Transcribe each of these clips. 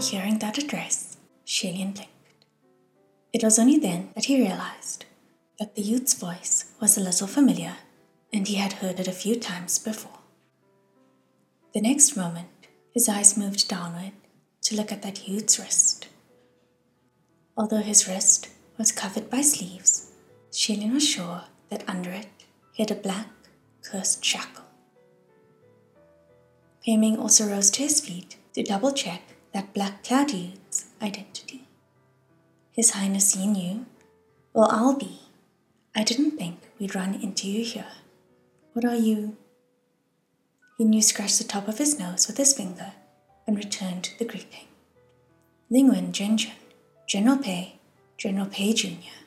hearing that address, Xie Lian blinked. It was only then that he realized that the youth's voice was a little familiar, and he had heard it a few times before. The next moment, his eyes moved downward to look at that youth's wrist. Although his wrist was covered by sleeves, Xie Lian was sure that under it hid a black, cursed shackle. Pei Ming also rose to his feet to double-check that black-clad youth's identity. His Highness Yin Yu? Well, I'll be. I didn't think we'd run into you here. What are you? Yin Yu scratched the top of his nose with his finger and returned the greeting. Ling Wen, Zhen Zhen, General Pei Jr.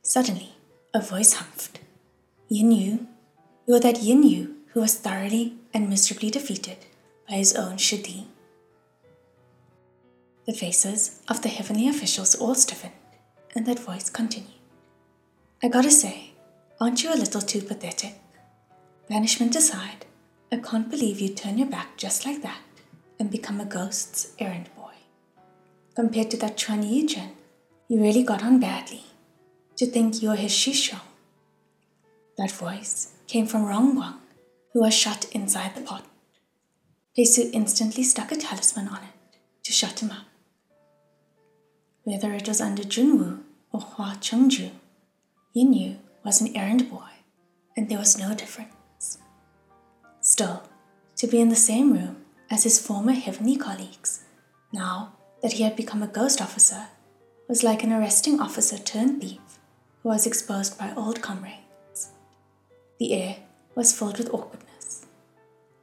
Suddenly, a voice humphed. Yin Yu, you're that Yin Yu who was thoroughly and miserably defeated by his own Shidi. The faces of the heavenly officials all stiffened, and that voice continued. I gotta say, aren't you a little too pathetic? Banishment aside, I can't believe you turn your back just like that and become a ghost's errand boy. Compared to that Quan Yizhen, you really got on badly. To think you're his Shishou. That voice came from Rong Wang, who was shut inside the pot. Pei Su instantly stuck a talisman on it to shut him up. Whether it was under Junwu or Hua Cheng, Yin Yu was an errand boy, and there was no difference. Still, to be in the same room as his former heavenly colleagues, now that he had become a ghost officer, was like an arresting officer turned thief who was exposed by old comrades. The air was filled with awkwardness.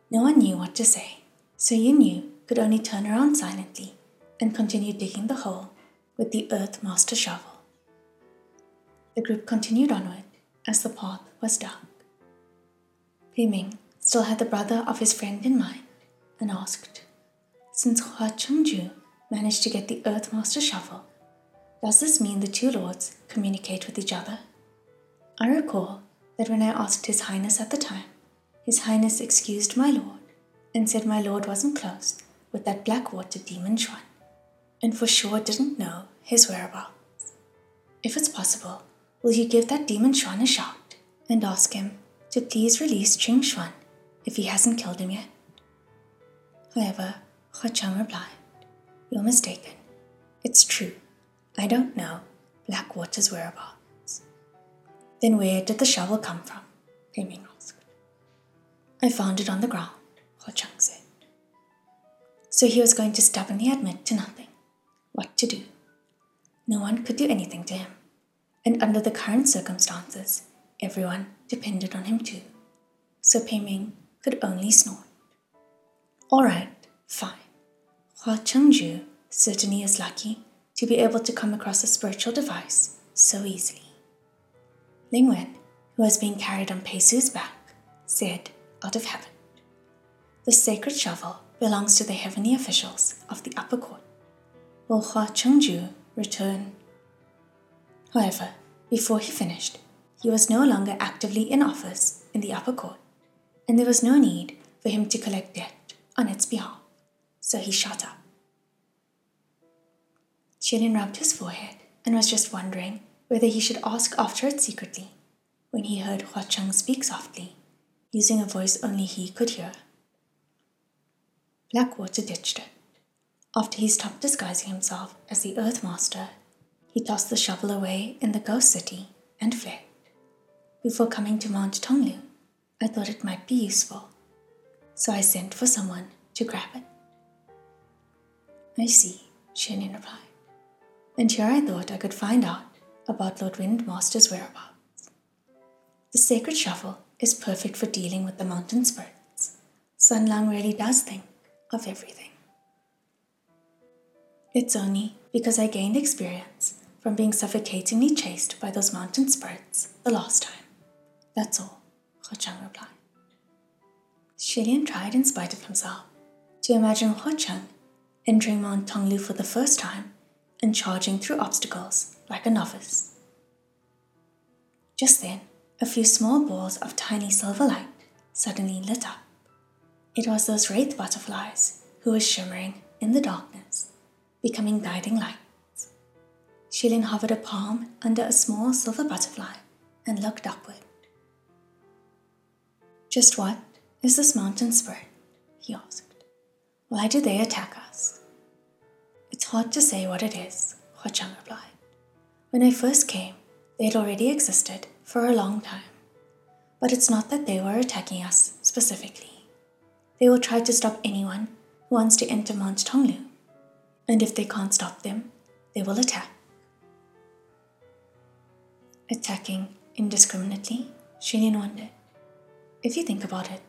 No one knew what to say, so Yin Yu could only turn around silently and continue digging the hole with the Earth Master shovel. The group continued onward as the path was dark. Pei Ming still had the brother of his friend in mind and asked, since Hua Chengju managed to get the Earth Master shovel, does this mean the two lords communicate with each other? I recall that when I asked His Highness at the time, His Highness excused my lord and said my lord wasn't close with that blackwater demon Xuan, and for sure didn't know his whereabouts. If it's possible, will you give that demon Xuan a shout and ask him to please release Qingxuan if he hasn't killed him yet? However, Hua Cheng replied, you're mistaken. It's true. I don't know Blackwater's whereabouts. Then where did the shovel come from? Pei Ming asked. I found it on the ground, Hua Cheng said. So he was going to stubbornly admit to nothing. What to do? No one could do anything to him, and under the current circumstances, everyone depended on him too. So Pei Ming could only snort. All right, fine. Hua Chengju certainly is lucky to be able to come across a spiritual device so easily. Ling Wen, who was being carried on Pei Su's back, said out of habit, the sacred shovel belongs to the heavenly officials of the upper court. Will Hua Chengju return? However, before he finished, he was no longer actively in office in the upper court, and there was no need for him to collect debt on its behalf, so he shut up. Xie Lian rubbed his forehead and was just wondering whether he should ask after it secretly when he heard Hua Cheng speak softly, using a voice only he could hear. Blackwater ditched it. After he stopped disguising himself as the Earth Master, he tossed the shovel away in the ghost city and fled. Before coming to Mount Tonglu, I thought it might be useful, so I sent for someone to grab it. I see, Xie Lian replied. And here I thought I could find out about Lord Windmaster's whereabouts. The sacred shovel is perfect for dealing with the mountain spirits. Sun Lang really does think of everything. It's only because I gained experience from being suffocatingly chased by those mountain spirits the last time. That's all, Hua Cheng replied. Xie Lian tried in spite of himself to imagine Hua Cheng entering Mount Tonglu for the first time and charging through obstacles like a novice. Just then, a few small balls of tiny silver light suddenly lit up. It was those wraith butterflies who were shimmering in the darkness, becoming guiding lights. Xie Lian hovered a palm under a small silver butterfly and looked upward. "Just what is this mountain spirit?" he asked. "Why do they attack us?" "It's hard to say what it is," Hua Cheng replied. "When I first came, they had already existed for a long time. But it's not that they were attacking us specifically. They will try to stop anyone who wants to enter Mount Tonglu, and if they can't stop them, they will attack." Attacking indiscriminately? Xie Lian wondered. If you think about it,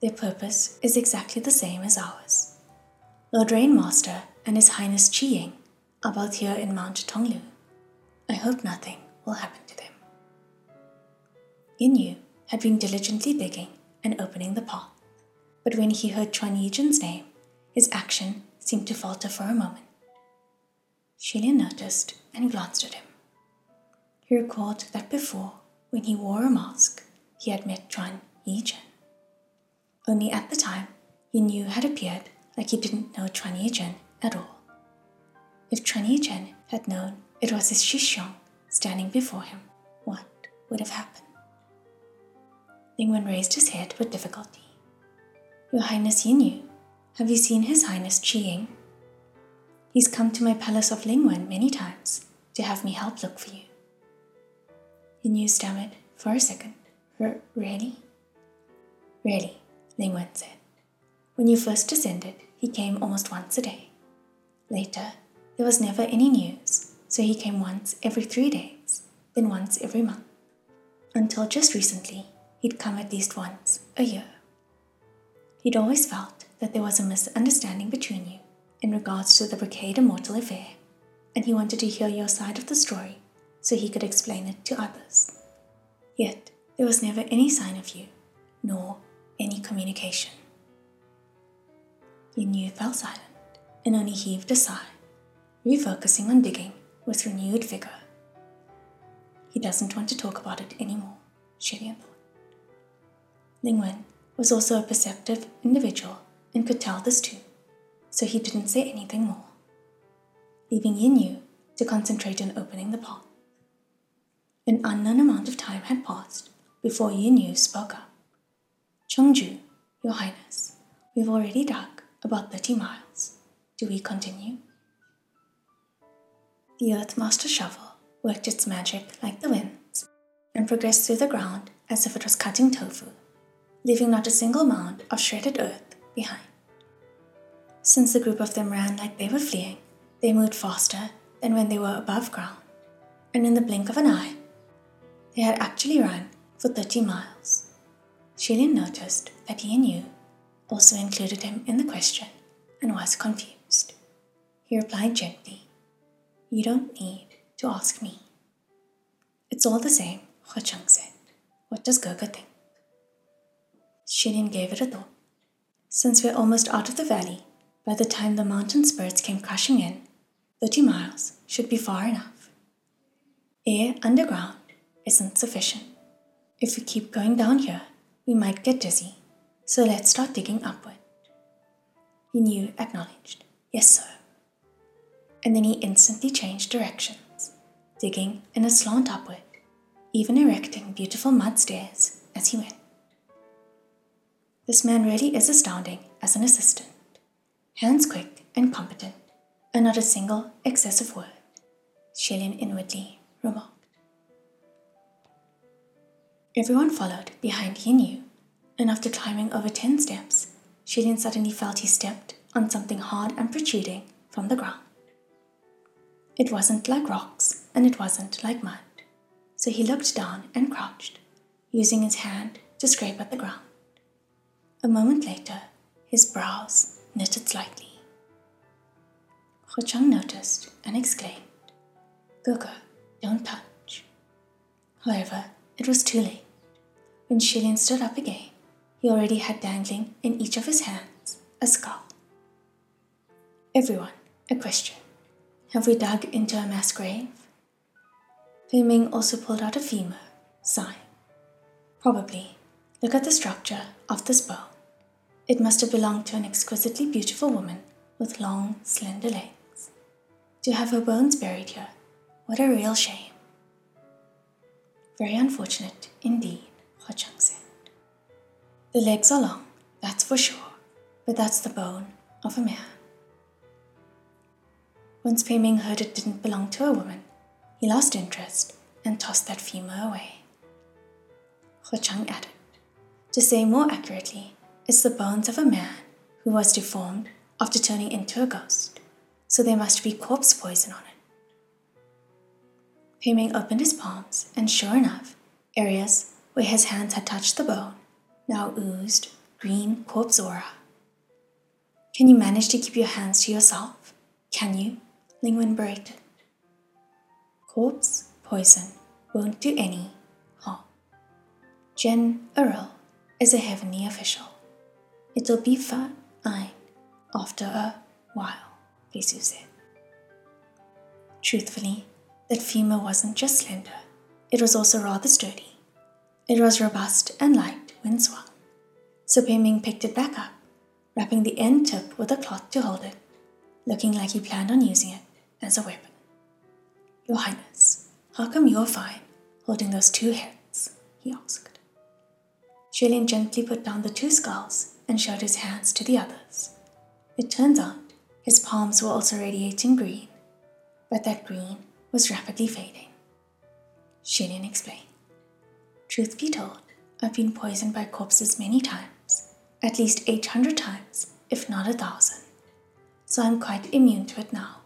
their purpose is exactly the same as ours. Lord Rainmaster and His Highness Qi Ying are both here in Mount Tonglu. I hope nothing will happen to them. Yin Yu had been diligently digging and opening the path, but when he heard Quan Yizhen's name, his action seemed to falter for a moment. Xie Lian noticed and glanced at him. He recalled that before, when he wore a mask, he had met Quan Yizhen. Only at the time, Yin Yu had appeared like he didn't know Quan Yizhen at all. If Quan Yizhen had known it was his Shishyong standing before him, what would have happened? Ling Wen raised his head with difficulty. "Your Highness Yin Yu, have you seen His Highness Qi Ying? He's come to my palace of Ling Wen many times to have me help look for you." Yin Yu stammered for a second. Really? "Really," Ling Wen said. "When you first descended, he came almost once a day. Later, there was never any news, so he came once every 3 days, then once every month. Until just recently, he'd come at least once a year. He'd always felt that there was a misunderstanding between you in regards to the Brocade Immortal affair, and he wanted to hear your side of the story so he could explain it to others. Yet, there was never any sign of you, nor any communication." Yin Yu fell silent and only heaved a sigh, refocusing on digging with renewed vigour. "He doesn't want to talk about it anymore," Xie Lian thought. Ling Wen was also a perceptive individual and could tell this too, so he didn't say anything more, leaving Yin Yu to concentrate on opening the path. An unknown amount of time had passed before Yin Yu spoke up. "Chengju, Your Highness, we've already dug about 30 miles. Do we continue?" The Earth Master shovel worked its magic like the winds and progressed through the ground as if it was cutting tofu, leaving not a single mound of shredded earth behind. Since the group of them ran like they were fleeing, they moved faster than when they were above ground, and in the blink of an eye, they had actually run for 30 miles. Xie Lian noticed that Yin Yu also included him in the question and was confused. He replied gently, "You don't need to ask me." "It's all the same," Hua Cheng said. "What does Gogo think?" Xie Lian gave it a thought. "Since we're almost out of the valley, by the time the mountain spirits came crashing in, 30 miles should be far enough. Air underground isn't sufficient. If we keep going down here, we might get dizzy, so let's start digging upward." Yin Yu acknowledged, "Yes, sir." And then he instantly changed directions, digging in a slant upward, even erecting beautiful mud stairs as he went. This man really is astounding as an assistant. Hands quick and competent, and not a single excessive word, Xie Lian inwardly remarked. Everyone followed behind Yin Yu, and after climbing over 10 steps, Xie Lian suddenly felt he stepped on something hard and protruding from the ground. It wasn't like rocks, and it wasn't like mud, so he looked down and crouched, using his hand to scrape at the ground. A moment later, his brows knitted slightly. Hua Cheng noticed and exclaimed, "Gogo, don't touch." However, it was too late. When Xie Lian stood up again, he already had dangling in each of his hands a skull. "Everyone, a question. Have we dug into a mass grave?" Pei Ming also pulled out a femur, sighing. "Probably. Look at the structure of this bone. It must have belonged to an exquisitely beautiful woman with long, slender legs. To have her bones buried here, what a real shame. Very unfortunate indeed, Hua Cheng said. The legs are long, that's for sure, but that's the bone of a man. Once Pei Ming heard it didn't belong to a woman, he lost interest and tossed that femur away. Hua Cheng added, to say more accurately, it's the bones of a man who was deformed after turning into a ghost, so there must be corpse poison on it. Pei Ming opened his palms, and sure enough, areas where his hands had touched the bone now oozed green corpse aura. Can you manage to keep your hands to yourself? Can you? Ling Wen berated. Corpse poison won't do any harm. Jen Errol is a heavenly official. It'll be fine after a while, He Xuan said. Truthfully, that femur wasn't just slender, it was also rather sturdy. It was robust and light when swung, so Pei Ming picked it back up, wrapping the end tip with a cloth to hold it, looking like he planned on using it as a weapon. Your Highness, how come you're fine holding those two heads? He asked. Xie Lian gently put down the two skulls and showed his hands to the others. It turns out his palms were also radiating green, but that green was rapidly fading. Xie Lian explained. Truth be told, I've been poisoned by corpses many times, at least 800 times, if not 1,000, so I'm quite immune to it now.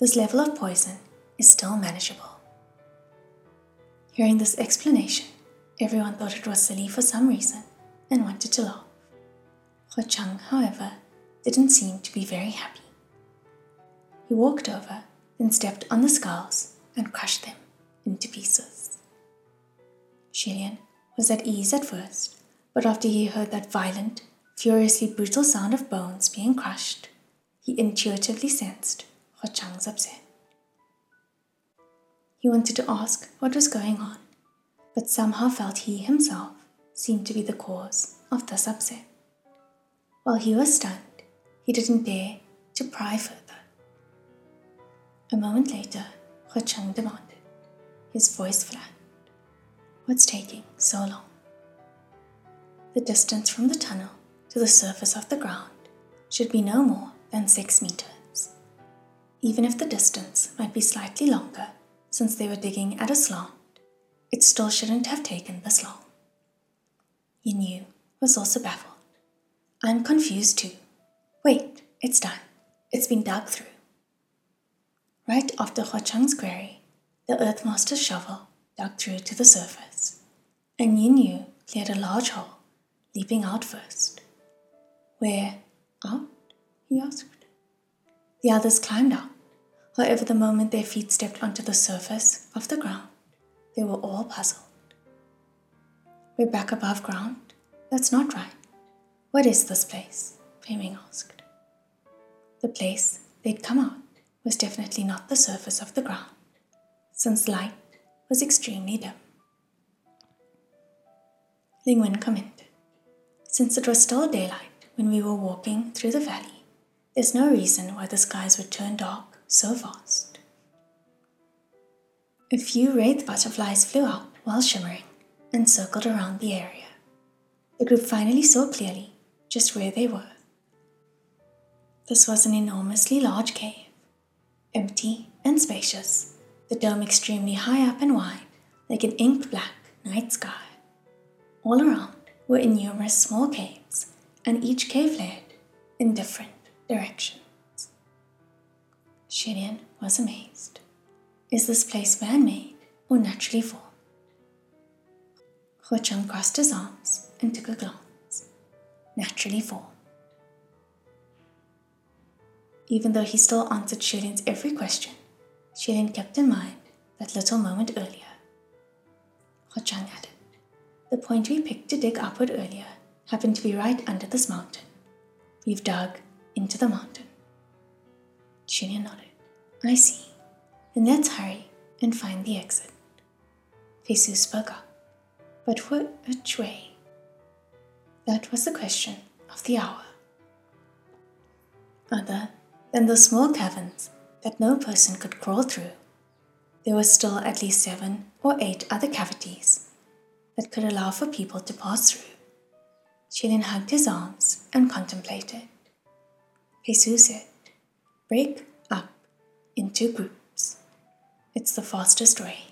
This level of poison is still manageable. Hearing this explanation, everyone thought it was silly for some reason and wanted to laugh. Hua Cheng, however, didn't seem to be very happy. He walked over, then stepped on the skulls and crushed them into pieces. Xie Lian was at ease at first, but after he heard that violent, furiously brutal sound of bones being crushed, he intuitively sensed Hua Cheng's upset. He wanted to ask what was going on, but somehow felt he himself seemed to be the cause of this upset. While he was stunned, he didn't dare to pry further. A moment later, Hua Cheng demanded, his voice flat. What's taking so long? The distance from the tunnel to the surface of the ground should be no more than 6 meters. Even if the distance might be slightly longer since they were digging at a slant, it still shouldn't have taken this long. Yin Yu was also baffled. I'm confused too. Wait, it's done. It's been dug through. Right after Hua Cheng's query, the Earthmaster's shovel dug through to the surface, and Yin Yu cleared a large hole, leaping out first. Where out? He asked. The others climbed out. However, the moment their feet stepped onto the surface of the ground, they were all puzzled. We're back above ground? That's not right. What is this place? Pei Ming asked. The place they'd come out was definitely not the surface of the ground, since light was extremely dim. Ling Wen commented, since it was still daylight when we were walking through the valley, there's no reason why the skies would turn dark so fast. A few wraith butterflies flew out while shimmering and circled around the area. The group finally saw clearly just where they were. This was an enormously large cave, empty and spacious, the dome extremely high up and wide, like an ink-black night sky. All around were innumerable small caves, and each cave led in different directions. Xie Lian was amazed. Is this place man-made or naturally formed? Hua Cheng crossed his arms and took a glance. Naturally formed. Even though he still answered Xie Lian's every question, Xie Lian kept in mind that little moment earlier. Hua Cheng added, the point we picked to dig upward earlier happened to be right under this mountain. We've dug into the mountain. Xie Lian nodded. I see. Then let's hurry and find the exit. He spoke up. But which way? That was the question of the hour. other than the small caverns that no person could crawl through. There were still at least 7 or 8 other cavities that could allow for people to pass through. She then hugged his arms and contemplated. He said, "Break up into groups. It's the fastest way."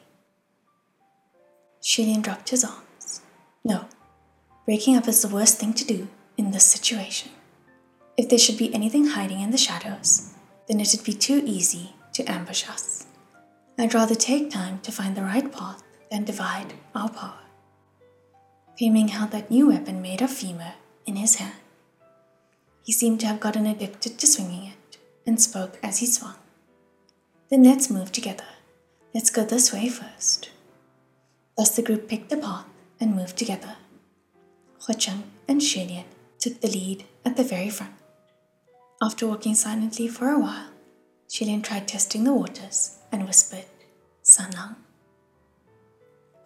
She then dropped his arms. "No, breaking up is the worst thing to do in this situation. If there should be anything hiding in the shadows, then it'd be too easy to ambush us. I'd rather take time to find the right path than divide our power." Pei Ming held that new weapon made of femur in his hand. He seemed to have gotten addicted to swinging it and spoke as he swung. "Then let's move together. Let's go this way first." Thus the group picked the path and moved together. Hua Cheng and Xie Lian took the lead at the very front. After walking silently for a while, Xie Lian tried testing the waters and whispered, "San Lang."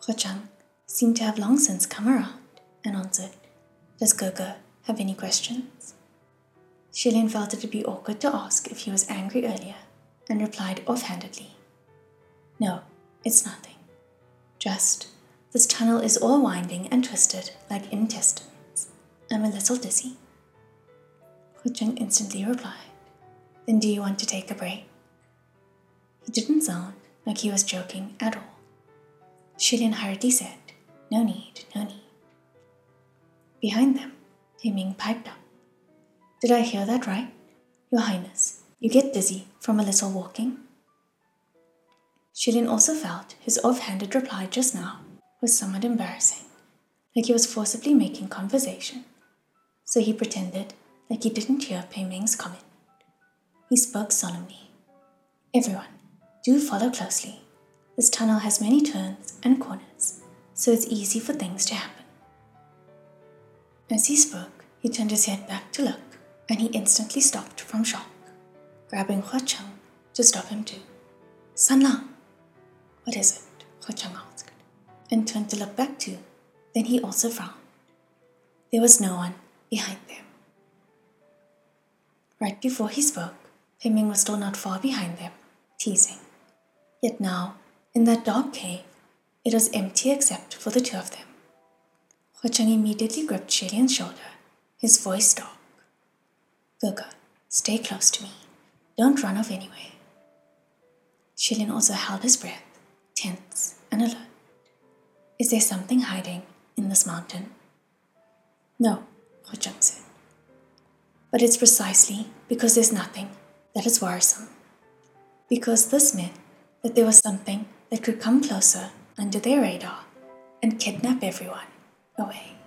Hua Cheng seemed to have long since come around and answered, "Does Gogo have any questions?" Xie Lian felt it would be awkward to ask if he was angry earlier and replied offhandedly, "No, it's nothing. Just, this tunnel is all winding and twisted like intestines. I'm a little dizzy." Hua Cheng instantly replied, "Then do you want to take a break?" He didn't sound like he was joking at all. Xie Lian hurriedly said, "No need, no need." Behind them, Pei Ming piped up, "Did I hear that right? Your Highness, you get dizzy from a little walking?" Xie Lian also felt his off-handed reply just now was somewhat embarrassing, like he was forcibly making conversation. So he pretended like he didn't hear Pei Ming's comment. He spoke solemnly. "Everyone, do follow closely. This tunnel has many turns and corners, so it's easy for things to happen." As he spoke, he turned his head back to look, and he instantly stopped from shock, grabbing Hua Cheng to stop him too. "San Lang!" "What is it?" Hua Cheng asked, and turned to look back too. Then he also frowned. There was no one behind them. Right before he spoke, Pei Ming was still not far behind them, teasing. Yet now, in that dark cave, it was empty except for the two of them. Hua Cheng immediately gripped Xie Lian's shoulder, his voice dark. "Gogo, stay close to me. Don't run off anyway." Xie Lian also held his breath, tense and alert. "Is there something hiding in this mountain?" "No," Hua Cheng said. "But it's precisely because there's nothing that is worrisome." Because this meant that there was something that could come closer under their radar and kidnap everyone away.